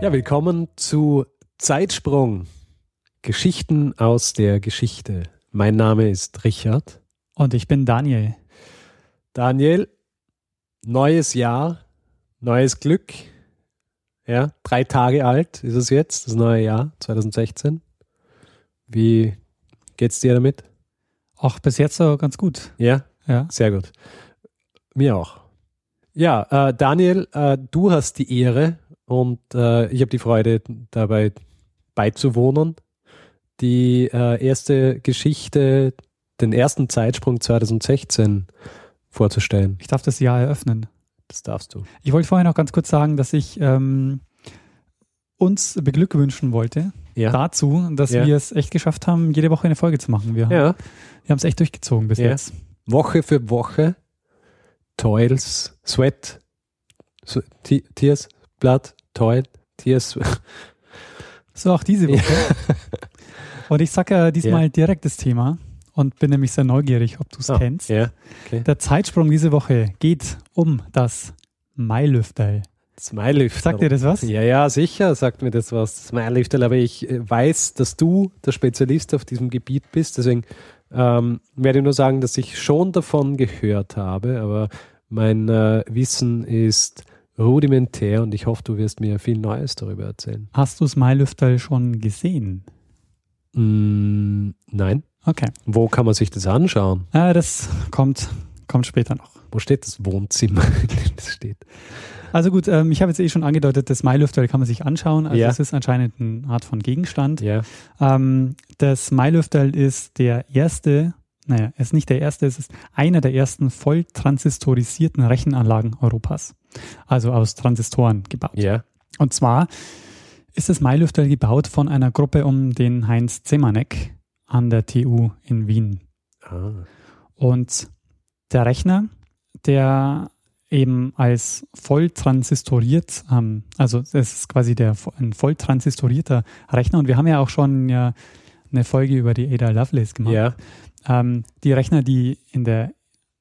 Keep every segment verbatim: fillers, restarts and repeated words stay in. Ja, willkommen zu Zeitsprung. Geschichten aus der Geschichte. Mein Name ist Richard. Und ich bin Daniel. Daniel, neues Jahr, neues Glück. Ja, drei Tage alt ist es jetzt, das neue Jahr zwanzig sechzehn. Wie geht's dir damit? Ach, bis jetzt so ganz gut. Ja? Ja. Sehr gut. Mir auch. Ja, äh, Daniel, äh, du hast die Ehre und äh, ich habe die Freude, dabei beizuwohnen. Die äh, erste Geschichte, den ersten Zeitsprung zwanzig sechzehn vorzustellen. Ich darf das Jahr eröffnen. Das darfst du. Ich wollte vorher noch ganz kurz sagen, dass ich ähm, uns beglückwünschen wollte ja. dazu, dass ja. wir es echt geschafft haben, jede Woche eine Folge zu machen. Wir, ja. wir haben es echt durchgezogen bis ja. jetzt. Woche für Woche. Toils, Sweat, Tears, Blood, Toil, Tears. So, auch diese Woche. Ja. Und ich sage ja diesmal ja. direkt das Thema. Und bin nämlich sehr neugierig, ob du es oh, kennst. Yeah, okay. Der Zeitsprung diese Woche geht um das Mailüfterl. Das Mailüfterl. Sagt dir das was? Ja, ja, sicher sagt mir das was. Das Mailüfterl. Aber ich weiß, dass du der Spezialist auf diesem Gebiet bist. Deswegen ähm, werde ich nur sagen, dass ich schon davon gehört habe. Aber mein äh, Wissen ist rudimentär und ich hoffe, du wirst mir viel Neues darüber erzählen. Hast du das Mailüfterl schon gesehen? Mm, nein. Okay. Wo kann man sich das anschauen? Ah, das kommt, kommt später noch. Wo steht das Wohnzimmer? Das steht. Also gut, ähm, ich habe jetzt eh schon angedeutet, das Mailüfterl kann man sich anschauen. Also es ja. ist anscheinend eine Art von Gegenstand. Ja. Ähm, das Mailüfterl ist der erste, naja, es ist nicht der erste, es ist einer der ersten voll transistorisierten Rechenanlagen Europas. Also aus Transistoren gebaut. Ja. Und zwar ist das Mailüfterl gebaut von einer Gruppe um den Heinz Zemanek an der T U in Wien. Ah. Und der Rechner, der eben als volltransistoriert, ähm, also es ist quasi der, ein volltransistorierter Rechner und wir haben ja auch schon ja, eine Folge über die Ada Lovelace gemacht. Ja. Ähm, die Rechner, die in der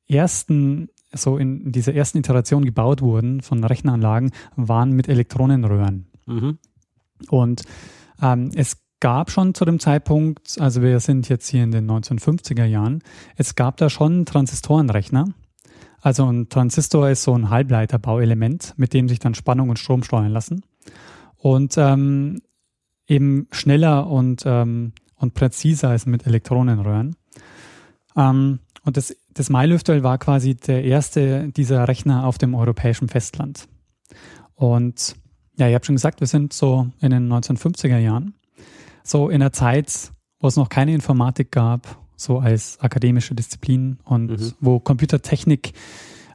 ersten, so in dieser ersten Iteration gebaut wurden von Rechneranlagen, waren mit Elektronenröhren. Mhm. Und ähm, es gab schon zu dem Zeitpunkt, also wir sind jetzt hier in den neunzehnhundertfünfziger Jahren, es gab da schon Transistorenrechner. Also ein Transistor ist so ein Halbleiterbauelement, mit dem sich dann Spannung und Strom steuern lassen. Und ähm, eben schneller und, ähm, und präziser als mit Elektronenröhren. Ähm, und das, das Mailüfterl war quasi der erste dieser Rechner auf dem europäischen Festland. Und ja, ich habe schon gesagt, wir sind so in den neunzehnhundertfünfziger Jahren. So in der Zeit, wo es noch keine Informatik gab, so als akademische Disziplin und mhm. wo Computertechnik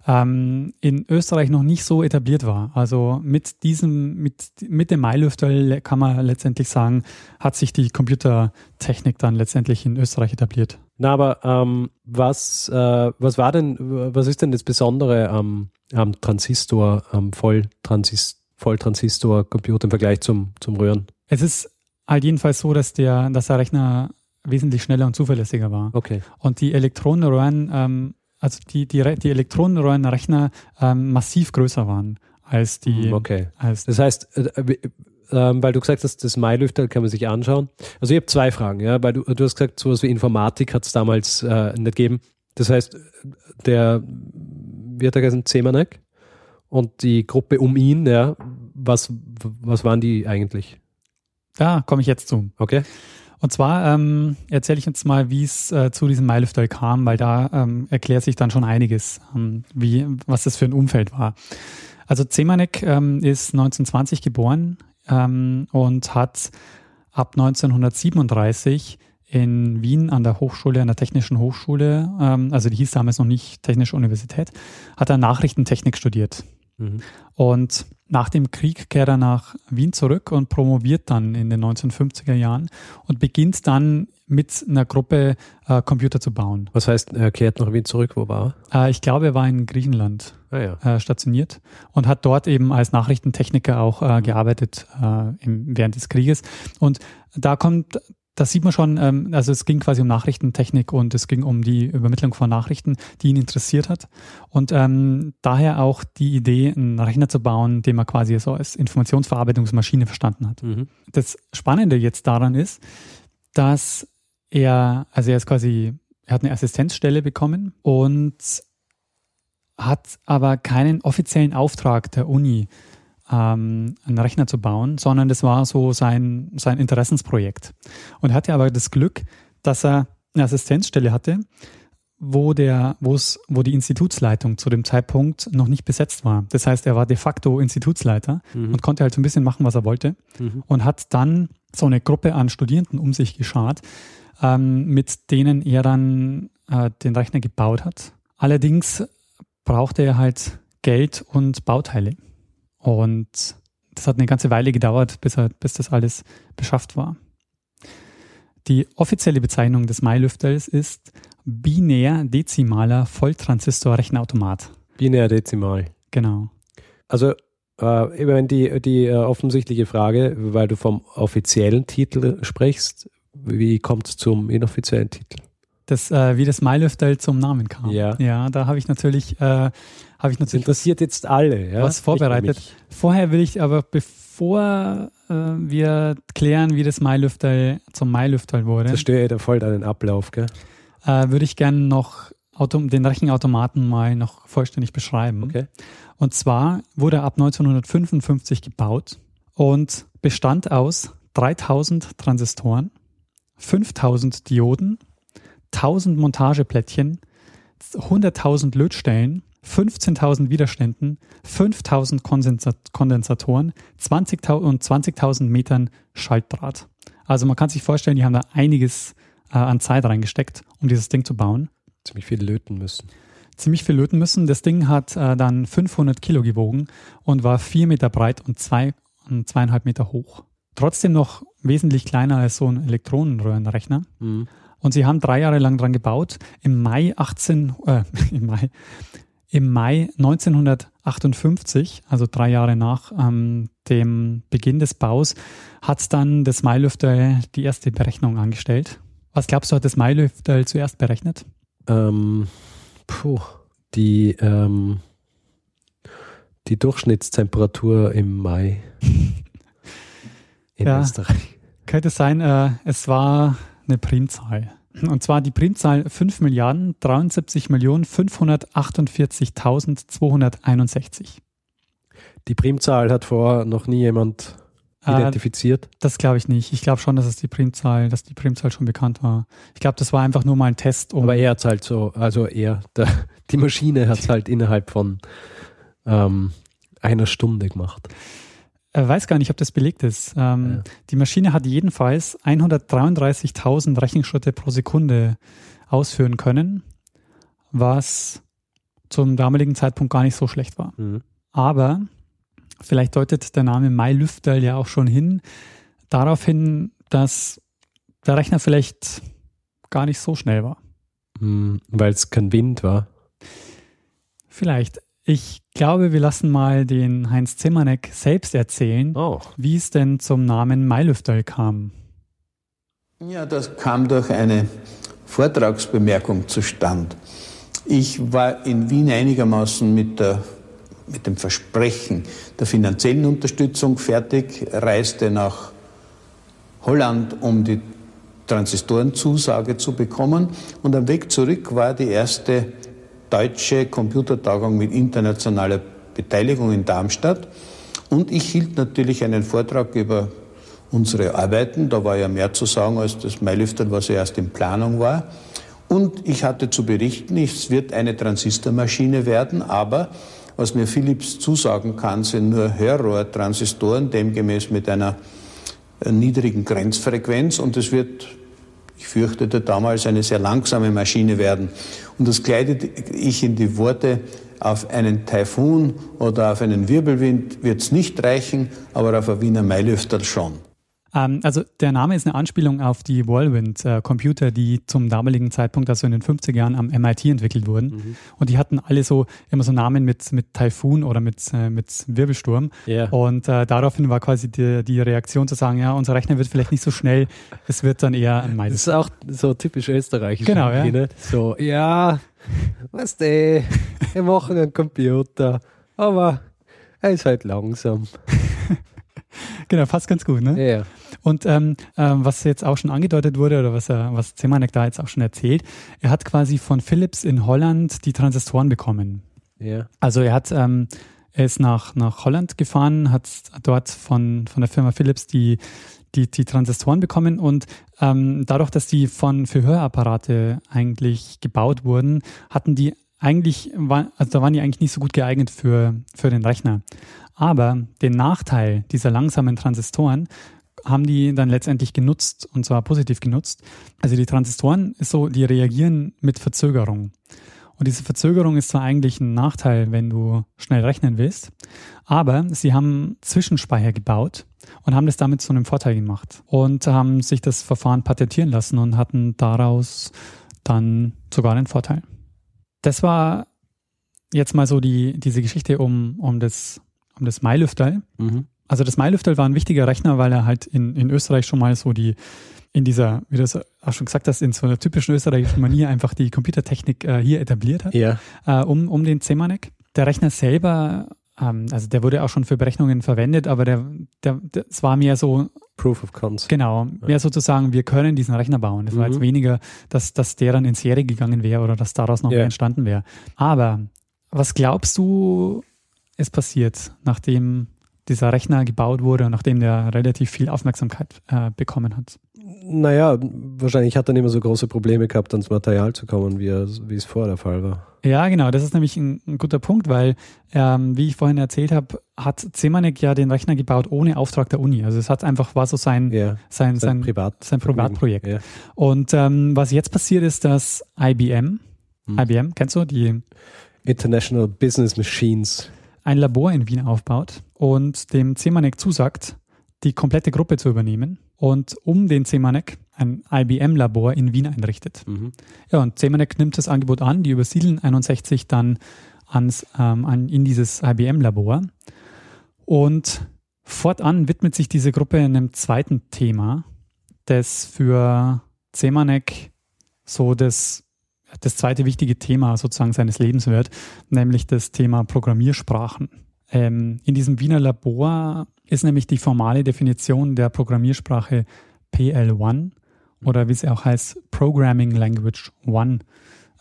ähm, in Österreich noch nicht so etabliert war. Also mit diesem, mit, mit dem Mailüfterl kann man letztendlich sagen, hat sich die Computertechnik dann letztendlich in Österreich etabliert. Na, aber ähm, was, äh, was war denn, was ist denn das Besondere am, am Transistor, am Volltransist, Volltransistor-Computer im Vergleich zum, zum Röhren? Es ist halt jedenfalls so, dass der, dass der Rechner wesentlich schneller und zuverlässiger war. Okay. Und die Elektronenröhren, ähm, also die, die, die Elektronenröhrenrechner ähm, massiv größer waren als die. Okay. Als das heißt, äh, äh, weil du gesagt hast, das Mailüfterl kann man sich anschauen. Also ich habe zwei Fragen, ja, weil du, du hast gesagt, sowas wie Informatik hat es damals äh, nicht gegeben. Das heißt, der, wie hat er gesagt, Zemanek und die Gruppe um ihn, ja, was, was waren die eigentlich? Da komme ich jetzt zu. Okay. Und zwar ähm, erzähle ich jetzt mal, wie es äh, zu diesem Mailüfterl kam, weil da ähm, erklärt sich dann schon einiges, ähm, wie, was das für ein Umfeld war. Also Zemanek ähm, ist neunzehnhundertzwanzig geboren ähm, und hat ab neunzehnhundertsiebenunddreißig in Wien an der Hochschule, an der Technischen Hochschule, ähm, also die hieß damals noch nicht Technische Universität, hat er Nachrichtentechnik studiert. Mhm. Und nach dem Krieg kehrt er nach Wien zurück und promoviert dann in den neunzehnhundertfünfziger Jahren und beginnt dann mit einer Gruppe äh, Computer zu bauen. Was heißt, er kehrt nach Wien zurück? Wo war er? Äh, ich glaube, er war in Griechenland ah, ja. äh, stationiert und hat dort eben als Nachrichtentechniker auch äh, gearbeitet äh, im, während des Krieges. Und da kommt... Das sieht man schon, ähm, also es ging quasi um Nachrichtentechnik und es ging um die Übermittlung von Nachrichten, die ihn interessiert hat. Und ähm, daher auch die Idee, einen Rechner zu bauen, den man quasi so als Informationsverarbeitungsmaschine verstanden hat. Mhm. Das Spannende jetzt daran ist, dass er, also er ist quasi, er hat eine Assistenzstelle bekommen und hat aber keinen offiziellen Auftrag der Uni, einen Rechner zu bauen, sondern das war so sein, sein Interessensprojekt. Und er hatte aber das Glück, dass er eine Assistenzstelle hatte, wo, der, wo's, wo die Institutsleitung zu dem Zeitpunkt noch nicht besetzt war. Das heißt, er war de facto Institutsleiter mhm. und konnte halt so ein bisschen machen, was er wollte mhm. und hat dann so eine Gruppe an Studierenden um sich geschart, ähm, mit denen er dann äh, den Rechner gebaut hat. Allerdings brauchte er halt Geld und Bauteile. Und das hat eine ganze Weile gedauert, bis, er, bis das alles beschafft war. Die offizielle Bezeichnung des Mailüfterls ist binär-dezimaler Volltransistor-Rechenautomat. Binär-dezimal. Genau. Also äh, ich meine, die, die äh, offensichtliche Frage, weil du vom offiziellen Titel sprichst, wie kommt es zum inoffiziellen Titel? Das, äh, wie das Mailüfterl zum Namen kam. Ja, ja da habe ich natürlich... Äh, Habe ich natürlich interessiert was, jetzt alle. Ja? Was vorbereitet. Vorher will ich aber, bevor äh, wir klären, wie das Mailüfterl zum Mailüfterl wurde. Zerstöre da voll deinen Ablauf, gell? Äh, würde ich gerne noch Auto, den Rechenautomaten mal noch vollständig beschreiben. Okay. Und zwar wurde er ab neunzehnhundertfünfundfünfzig gebaut und bestand aus dreitausend Transistoren, fünftausend Dioden, tausend Montageplättchen, hunderttausend Lötstellen, fünfzehntausend Widerständen, fünftausend Kondensatoren zwanzigtausend und zwanzigtausend Metern Schaltdraht. Also man kann sich vorstellen, die haben da einiges äh, an Zeit reingesteckt, um dieses Ding zu bauen. Ziemlich viel löten müssen. Ziemlich viel löten müssen. Das Ding hat äh, dann fünfhundert Kilo gewogen und war vier Meter breit und zwei, und zweieinhalb Meter hoch. Trotzdem noch wesentlich kleiner als so ein Elektronenröhrenrechner. Mhm. Und sie haben drei Jahre lang dran gebaut. Im Mai achtzehn, äh, im Mai... Im Mai neunzehnhundertachtundfünfzig, also drei Jahre nach ähm, dem Beginn des Baus, hat dann das Mailüfterl die erste Berechnung angestellt. Was glaubst du, hat das Mailüfterl zuerst berechnet? Ähm, puh, die, ähm, die Durchschnittstemperatur im Mai in ja, Österreich. Könnte sein, äh, es war eine Primzahl. Und zwar die Primzahl fünf Milliarden dreiundsiebzig Millionen fünfhundertachtundvierzigtausendzweihunderteinundsechzig. Die Primzahl hat vorher noch nie jemand identifiziert? Äh, das glaube ich nicht. Ich glaube schon, dass es die Primzahl, dass die Primzahl schon bekannt war. Ich glaube, das war einfach nur mal ein Test. Um Aber er hat es halt so, also er, der, die Maschine hat es halt innerhalb von ähm, einer Stunde gemacht. Ich weiß gar nicht, ob das belegt ist. Ähm, ja. Die Maschine hat jedenfalls hundertdreiunddreißigtausend Rechenschritte pro Sekunde ausführen können, was zum damaligen Zeitpunkt gar nicht so schlecht war. Mhm. Aber vielleicht deutet der Name Mailüfterl ja auch schon hin, darauf hin, dass der Rechner vielleicht gar nicht so schnell war. Mhm, weil es kein Wind war? Vielleicht. Ich glaube, wir lassen mal den Heinz Zemanek selbst erzählen, oh. wie es denn zum Namen Mailüfterl kam. Ja, das kam durch eine Vortragsbemerkung zustande. Ich war in Wien einigermaßen mit, der, mit dem Versprechen der finanziellen Unterstützung fertig, reiste nach Holland, um die Transistorenzusage zu bekommen. Und am Weg zurück war die erste deutsche Computertagung mit internationaler Beteiligung in Darmstadt. Und ich hielt natürlich einen Vortrag über unsere Arbeiten. Da war ja mehr zu sagen als das Mailüfterl, was ja erst in Planung war. Und ich hatte zu berichten, es wird eine Transistormaschine werden, aber was mir Philips zusagen kann, sind nur Hörrohrtransistoren, demgemäß mit einer niedrigen Grenzfrequenz. Und es wird ich fürchtete damals, eine sehr langsame Maschine werden. Und das kleidete ich in die Worte, auf einen Taifun oder auf einen Wirbelwind wird es nicht reichen, aber auf ein Wiener Mailüfterl schon. Also der Name ist eine Anspielung auf die Whirlwind-Computer, die zum damaligen Zeitpunkt, also in den fünfziger Jahren, am M I T entwickelt wurden. Mhm. Und die hatten alle so immer so Namen mit, mit Taifun oder mit, mit Wirbelsturm. Yeah. Und äh, daraufhin war quasi die, die Reaktion zu sagen, ja, unser Rechner wird vielleicht nicht so schnell, es wird dann eher ein Mailüfterl. Das ist auch so typisch österreichisch. Genau, ja. China. So, ja, weißt du, wir machen einen Computer, aber er ist halt langsam. Genau, passt ganz gut, ne? Ja. Und ähm, äh, was jetzt auch schon angedeutet wurde oder was, äh, was Zemanek da jetzt auch schon erzählt, er hat quasi von Philips in Holland die Transistoren bekommen. Ja. Also er hat, ähm, er ist nach, nach Holland gefahren, hat dort von, von der Firma Philips die, die, die Transistoren bekommen und ähm, dadurch, dass die von für Hörapparate eigentlich gebaut wurden, hatten die eigentlich, war, also da waren die eigentlich nicht so gut geeignet für, für den Rechner. Aber den Nachteil dieser langsamen Transistoren haben die dann letztendlich genutzt, und zwar positiv genutzt. Also die Transistoren ist so, die reagieren mit Verzögerung. Und diese Verzögerung ist zwar eigentlich ein Nachteil, wenn du schnell rechnen willst, aber sie haben Zwischenspeicher gebaut und haben das damit zu einem Vorteil gemacht und haben sich das Verfahren patentieren lassen und hatten daraus dann sogar einen Vorteil. Das war jetzt mal so die, diese Geschichte um, um das, um das Mailüfterl. Mhm. Also das Mailüfterl war ein wichtiger Rechner, weil er halt in, in Österreich schon mal so die, in dieser, wie du es auch schon gesagt hast, in so einer typischen österreichischen Manier einfach die Computertechnik äh, hier etabliert hat, ja. äh, um, um den Zemanek. Der Rechner selber, ähm, also der wurde auch schon für Berechnungen verwendet, aber der, der, das war mehr so Proof of Concept. Genau, mehr sozusagen, wir können diesen Rechner bauen. Das mhm. war jetzt weniger, dass, dass der dann in Serie gegangen wäre oder dass daraus noch ja. mehr entstanden wäre. Aber was glaubst du, ist passiert, nachdem dieser Rechner gebaut wurde und nachdem der relativ viel Aufmerksamkeit äh, bekommen hat? Naja, wahrscheinlich hat er nicht mehr so große Probleme gehabt, ans Material zu kommen, wie, er, wie es vorher der Fall war. Ja, genau. Das ist nämlich ein, ein guter Punkt, weil, ähm, wie ich vorhin erzählt habe, hat Zemanek ja den Rechner gebaut ohne Auftrag der Uni. Also es hat einfach, war so sein, ja, sein, sein, sein, Privat- sein Privatprojekt. Ja. Und ähm, was jetzt passiert ist, dass I B M, hm. I B M, kennst du die? International Business Machines. Ein Labor in Wien aufbaut und dem Zemanek zusagt, die komplette Gruppe zu übernehmen und um den Zemanek ein I B M-Labor in Wien einrichtet. Mhm. Ja, und Zemanek nimmt das Angebot an, die übersiedeln einundsechzig dann ans, ähm, an, in dieses I B M-Labor und fortan widmet sich diese Gruppe einem zweiten Thema, das für Zemanek so das das zweite wichtige Thema sozusagen seines Lebens wird, nämlich das Thema Programmiersprachen. Ähm, in diesem Wiener Labor ist nämlich die formale Definition der Programmiersprache P L eins oder wie es auch heißt, Programming Language eins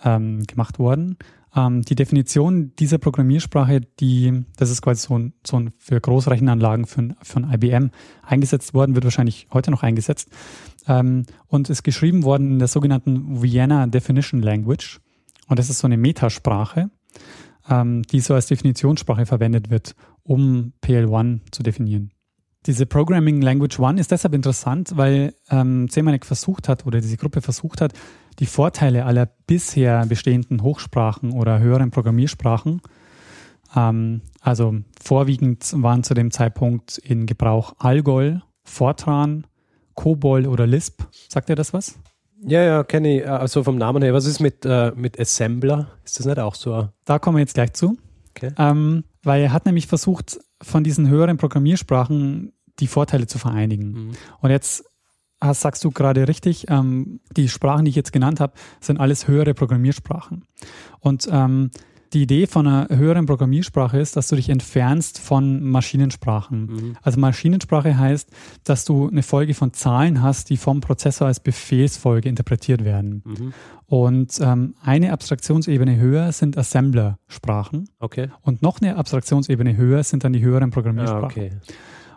ähm, gemacht worden. Ähm, die Definition dieser Programmiersprache, die, das ist quasi so ein, so ein für Großrechenanlagen von, von I B M eingesetzt worden, wird wahrscheinlich heute noch eingesetzt. Ähm, und ist geschrieben worden in der sogenannten Vienna Definition Language. Und das ist so eine Metasprache, ähm, die so als Definitionssprache verwendet wird, um P L eins zu definieren. Diese Programming Language eins ist deshalb interessant, weil ähm, Zemanek versucht hat oder diese Gruppe versucht hat, die Vorteile aller bisher bestehenden Hochsprachen oder höheren Programmiersprachen, ähm, also vorwiegend waren zu dem Zeitpunkt in Gebrauch Algol, Fortran, COBOL oder LISP. Sagt dir das was? Ja, ja, kenne ich. Also vom Namen her. Was ist mit, äh, mit Assembler? Ist das nicht auch so? Da kommen wir jetzt gleich zu. Okay. Ähm, weil er hat nämlich versucht, von diesen höheren Programmiersprachen die Vorteile zu vereinigen. Mhm. Und jetzt hast, sagst du gerade richtig, ähm, die Sprachen, die ich jetzt genannt habe, sind alles höhere Programmiersprachen. Und ähm, die Idee von einer höheren Programmiersprache ist, dass du dich entfernst von Maschinensprachen. Mhm. Also Maschinensprache heißt, dass du eine Folge von Zahlen hast, die vom Prozessor als Befehlsfolge interpretiert werden. Mhm. Und ähm, eine Abstraktionsebene höher sind Assemblersprachen. Okay. Und noch eine Abstraktionsebene höher sind dann die höheren Programmiersprachen. Ja, okay.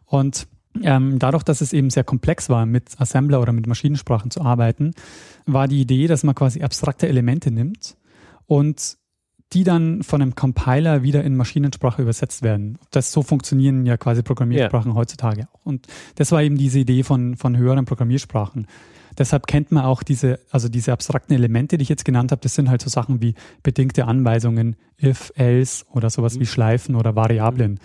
Und ähm, dadurch, dass es eben sehr komplex war, mit Assembler oder mit Maschinensprachen zu arbeiten, war die Idee, dass man quasi abstrakte Elemente nimmt und die dann von einem Compiler wieder in Maschinensprache übersetzt werden. Das, so funktionieren ja quasi Programmiersprachen yeah. heutzutage auch. Und das war eben diese Idee von, von höheren Programmiersprachen. Deshalb kennt man auch diese, also diese abstrakten Elemente, die ich jetzt genannt habe, das sind halt so Sachen wie bedingte Anweisungen, if, else oder sowas mhm. wie Schleifen oder Variablen.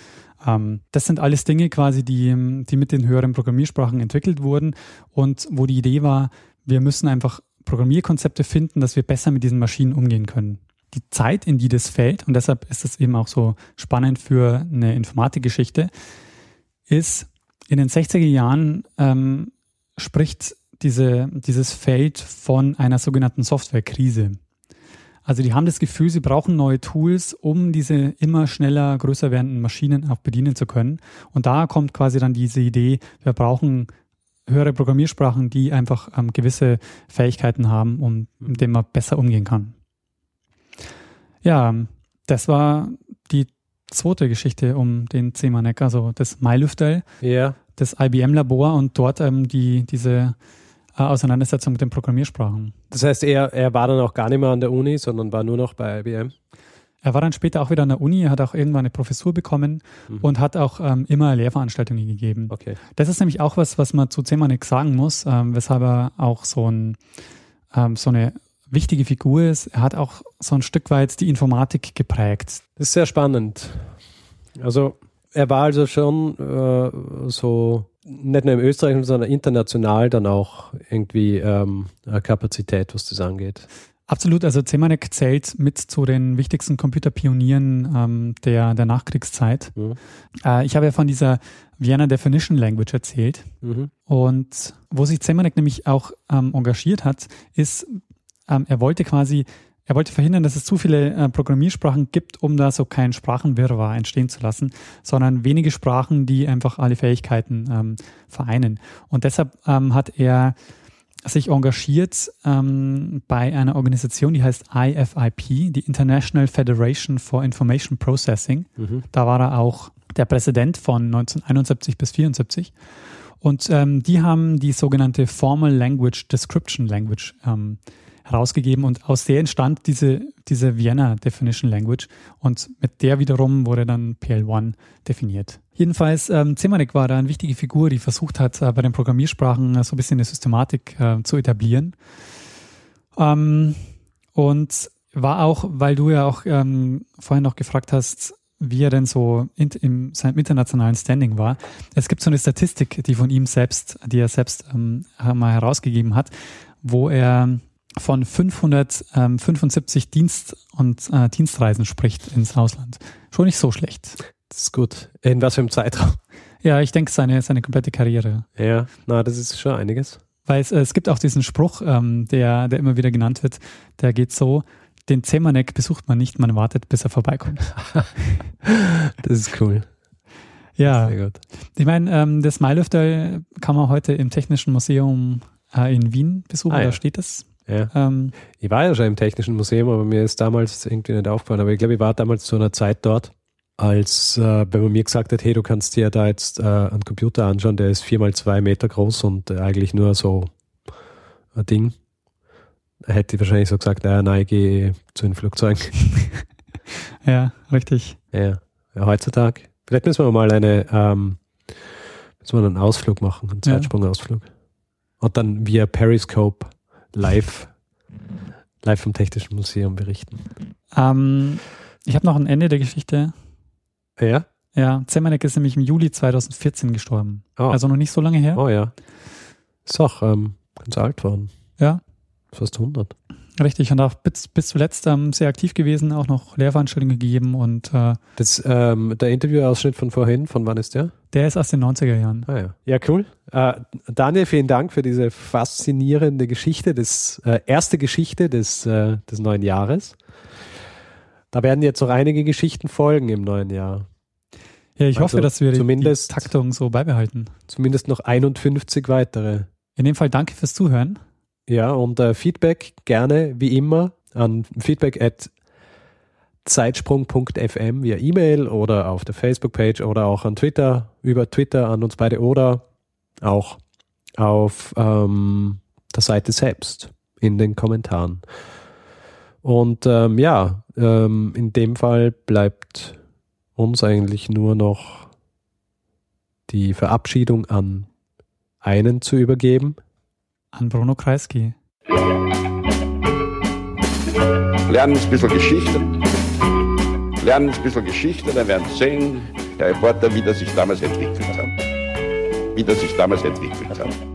Ähm, das sind alles Dinge quasi, die, die mit den höheren Programmiersprachen entwickelt wurden und wo die Idee war, wir müssen einfach Programmierkonzepte finden, dass wir besser mit diesen Maschinen umgehen können. Die Zeit, in die das fällt, und deshalb ist es eben auch so spannend für eine Informatikgeschichte, ist, in den sechziger Jahren ähm, spricht diese, dieses Feld von einer sogenannten Softwarekrise. Also die haben das Gefühl, sie brauchen neue Tools, um diese immer schneller, größer werdenden Maschinen auch bedienen zu können. Und da kommt quasi dann diese Idee, wir brauchen höhere Programmiersprachen, die einfach ähm, gewisse Fähigkeiten haben, um, mit denen man besser umgehen kann. Ja, das war die zweite Geschichte um den Zemanek, also das Mailüfterl, yeah. das I B M-Labor und dort ähm, die, diese äh, Auseinandersetzung mit den Programmiersprachen. Das heißt, er, er war dann auch gar nicht mehr an der Uni, sondern war nur noch bei I B M? Er war dann später auch wieder an der Uni, hat auch irgendwann eine Professur bekommen mhm. und hat auch ähm, immer Lehrveranstaltungen gegeben. Okay. Das ist nämlich auch was, was man zu Zemanek sagen muss, ähm, weshalb er auch so, ein, ähm, so eine wichtige Figur ist. Er hat auch so ein Stück weit die Informatik geprägt. Das ist sehr spannend. Also er war also schon äh, so nicht nur in Österreich, sondern international dann auch irgendwie ähm, Kapazität, was das angeht. Absolut, also Zemanek zählt mit zu den wichtigsten Computerpionieren ähm, der, der Nachkriegszeit. Mhm. Äh, ich habe ja von dieser Vienna Definition Language erzählt. Mhm. Und wo sich Zemanek nämlich auch ähm, engagiert hat, ist, ähm, er wollte quasi, er wollte verhindern, dass es zu viele äh, Programmiersprachen gibt, um da so keinen Sprachenwirrwarr entstehen zu lassen, sondern wenige Sprachen, die einfach alle Fähigkeiten ähm, vereinen. Und deshalb ähm, hat er sich engagiert ähm, bei einer Organisation, die heißt I F I P, die International Federation for Information Processing. Mhm. Da war er auch der Präsident von neunzehnhunderteinundsiebzig bis neunzehnhundertvierundsiebzig. Und ähm, die haben die sogenannte Formal Language Description Language ähm, herausgegeben und aus der entstand diese, diese Vienna Definition Language und mit der wiederum wurde dann P L eins definiert. Jedenfalls, ähm, Zemanek war da eine wichtige Figur, die versucht hat, äh, bei den Programmiersprachen äh, so ein bisschen eine Systematik äh, zu etablieren. Ähm, und war auch, weil du ja auch ähm, vorhin noch gefragt hast, wie er denn so in, in seinem internationalen Standing war. Es gibt so eine Statistik, die von ihm selbst, die er selbst ähm, mal herausgegeben hat, wo er von fünfhundertfünfundsiebzig Dienst- und äh, Dienstreisen spricht ins Ausland. Schon nicht so schlecht. Das ist gut. In was für einem Zeitraum? Ja, ich denke, seine, seine komplette Karriere. Ja, na, das ist schon einiges. Weil es, es gibt auch diesen Spruch, ähm, der, der immer wieder genannt wird, der geht so, den Zemanek besucht man nicht, man wartet, bis er vorbeikommt. Das ist cool. Ja, sehr gut. Ich meine, ähm, das Mailüfterl kann man heute im Technischen Museum äh, in Wien besuchen, ah, da ja. steht das. Ja. Ähm, ich war ja schon im Technischen Museum, aber mir ist damals irgendwie nicht aufgefallen. Aber ich glaube, ich war damals zu einer Zeit dort, als äh, wenn man mir gesagt hat, hey, du kannst dir da jetzt äh, einen Computer anschauen, der ist vier mal zwei Meter groß und äh, eigentlich nur so ein Ding. Hätte ich wahrscheinlich so gesagt, äh, nein, ich gehe zu den Flugzeugen. Ja, richtig. Ja, ja, heutzutage. Vielleicht müssen wir mal eine, ähm, müssen wir einen Ausflug machen, einen Zeitsprung-Ausflug. Ja. Und dann via Periscope live, live vom Technischen Museum berichten. Ähm, ich habe noch ein Ende der Geschichte. Ja? Ja, Zemanek ist nämlich im Juli zweitausendvierzehn gestorben. Oh. Also noch nicht so lange her. Oh ja. Ist auch ähm, ganz alt worden. Ja. Fast hundert. Richtig, und auch bis, bis zuletzt ähm, sehr aktiv gewesen, auch noch Lehrveranstaltungen gegeben. Und äh, das, ähm, der Interviewausschnitt von vorhin, von wann ist der? Der ist aus den neunziger Jahren. Ah ja, ja, cool. Äh, Daniel, vielen Dank für diese faszinierende Geschichte, das äh, erste Geschichte des, äh, des neuen Jahres. Da werden jetzt noch einige Geschichten folgen im neuen Jahr. Ja, ich also hoffe, dass wir die Taktung so beibehalten. Zumindest noch einundfünfzig weitere. In dem Fall danke fürs Zuhören. Ja, und äh, Feedback gerne, wie immer, an feedback at zeitsprung punkt f m via E-Mail oder auf der Facebook-Page oder auch an Twitter, über Twitter an uns beide oder auch auf ähm, der Seite selbst in den Kommentaren. Und ähm, ja, ähm, in dem Fall bleibt uns eigentlich nur noch die Verabschiedung an einen zu übergeben. an Bruno Kreisky. Lernen ein bisschen Geschichte. Lernen ein bisschen Geschichte, dann werden Sie sehen, der Reporter, wie das sich damals entwickelt hat. Wie das sich damals entwickelt hat.